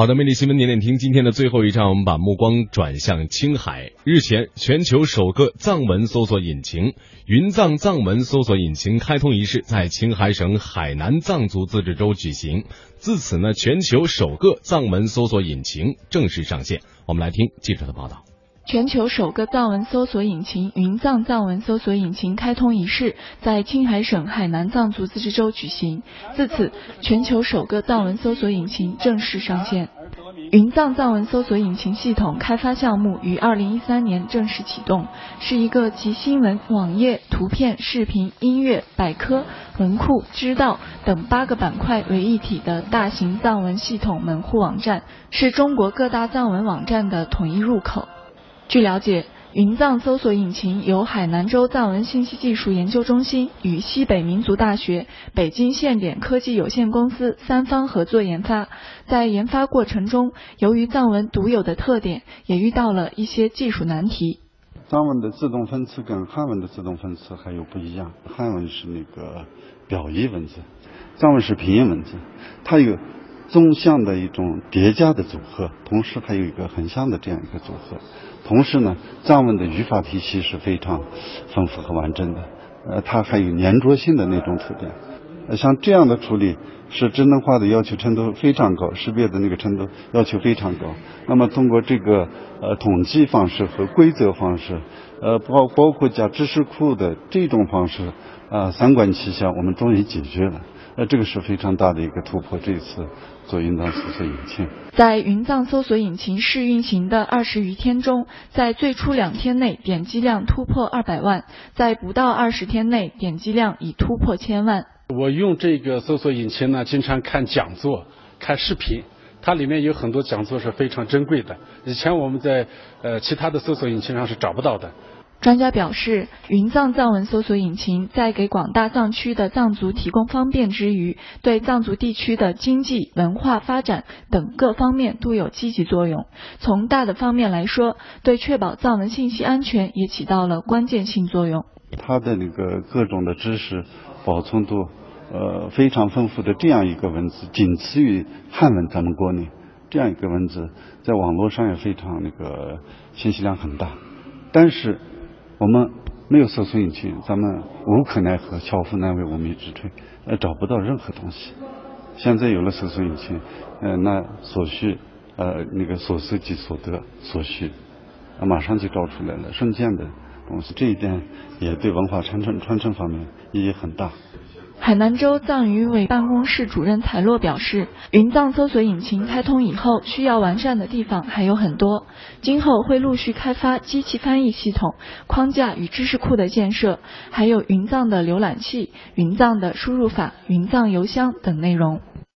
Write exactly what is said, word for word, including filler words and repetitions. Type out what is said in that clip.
好的，魅力新闻点点听，今天的最后一站，我们把目光转向青海。日前，全球首个藏文搜索引擎云藏藏文搜索引擎开通仪式在青海省海南藏族自治州举行，自此呢，全球首个藏文搜索引擎正式上线。我们来听记者的报道。全球首个藏文搜索引擎云藏藏文搜索引擎开通仪式在青海省海南藏族自治州举行，自此全球首个藏文搜索引擎正式上线。云藏藏文搜索引擎系统开发项目于二零一三年正式启动，是一个集新闻、网页、图片、视频、音乐、百科、文库、知道等八个板块为一体的大型藏文系统门户网站，是中国各大藏文网站的统一入口。据了解，云藏搜索引擎由海南州藏文信息技术研究中心与西北民族大学、北京现点科技有限公司三方合作研发。在研发过程中，由于藏文独有的特点，也遇到了一些技术难题。藏文的自动分词跟汉文的自动分词还有不一样，汉文是那个表意文字，藏文是平音文字，它有纵向的一种叠加的组合，同时还有一个横向的这样一个组合。同时呢，藏文的语法体系是非常丰富和完整的，呃，它还有粘着性的那种特点。呃，像这样的处理是智能化的要求程度非常高，识别的那个程度要求非常高。那么通过这个呃统计方式和规则方式，呃包包括加知识库的这种方式，啊、呃、三管齐下，我们终于解决了。呃，这个是非常大的一个突破，这次做云藏搜索引擎。在云藏搜索引擎试运行的二十余天中，在最初两天内点击量突破二百万，在不到二十天内点击量已突破千万。我用这个搜索引擎呢，经常看讲座、看视频，它里面有很多讲座是非常珍贵的，以前我们在呃其他的搜索引擎上是找不到的。专家表示，云藏藏文搜索引擎在给广大藏区的藏族提供方便之余，对藏族地区的经济、文化发展等各方面都有积极作用。从大的方面来说，对确保藏文信息安全也起到了关键性作用。它的那个各种的知识保存度，呃，非常丰富的这样一个文字，仅次于汉文咱们国内这样一个文字，在网络上也非常那个信息量很大，但是我们没有搜索引擎，咱们无可奈何，巧妇难为无米之炊，呃，找不到任何东西。现在有了搜索引擎，呃，那所需，呃，那个所搜集、所得、所需，呃，马上就找出来了，瞬间的东西。这一点也对文化传承、传承方面意义很大。海南州藏语委办公室主任采洛表示，云藏搜索引擎开通以后，需要完善的地方还有很多，今后会陆续开发机器翻译系统、框架与知识库的建设，还有云藏的浏览器、云藏的输入法、云藏邮箱等内容。